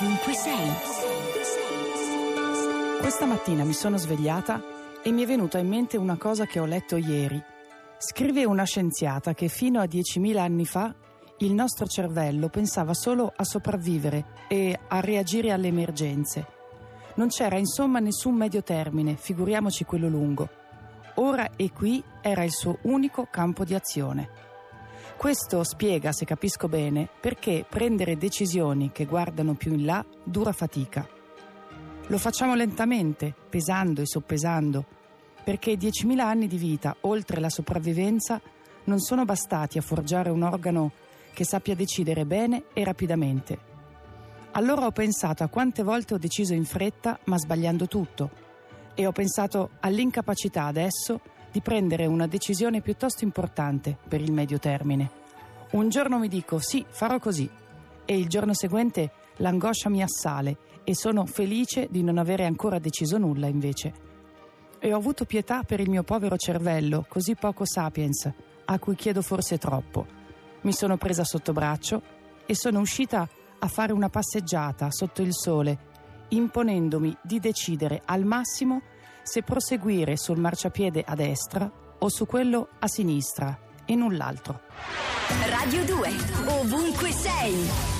ovunque sei. Questa mattina mi sono svegliata e mi è venuta in mente una cosa che ho letto ieri. Scrive una scienziata che fino a 10.000 anni fa il nostro cervello pensava solo a sopravvivere e a reagire alle emergenze. Non c'era insomma nessun medio termine, figuriamoci quello lungo. Ora e qui era il suo unico campo di azione. Questo spiega, se capisco bene, perché prendere decisioni che guardano più in là dura fatica. Lo facciamo lentamente, pesando e soppesando, perché 10.000 anni di vita, oltre la sopravvivenza, non sono bastati a forgiare un organo che sappia decidere bene e rapidamente. Allora ho pensato a quante volte ho deciso in fretta, ma sbagliando tutto, e ho pensato all'incapacità adesso di prendere una decisione piuttosto importante per il medio termine. Un giorno mi dico sì, farò così, e il giorno seguente l'angoscia mi assale e sono felice di non avere ancora deciso nulla invece. E ho avuto pietà per il mio povero cervello, così poco sapiens, a cui chiedo forse troppo. Mi sono presa sotto braccio e sono uscita a fare una passeggiata sotto il sole, imponendomi di decidere al massimo se proseguire sul marciapiede a destra o su quello a sinistra e null'altro. Radio 2, ovunque sei.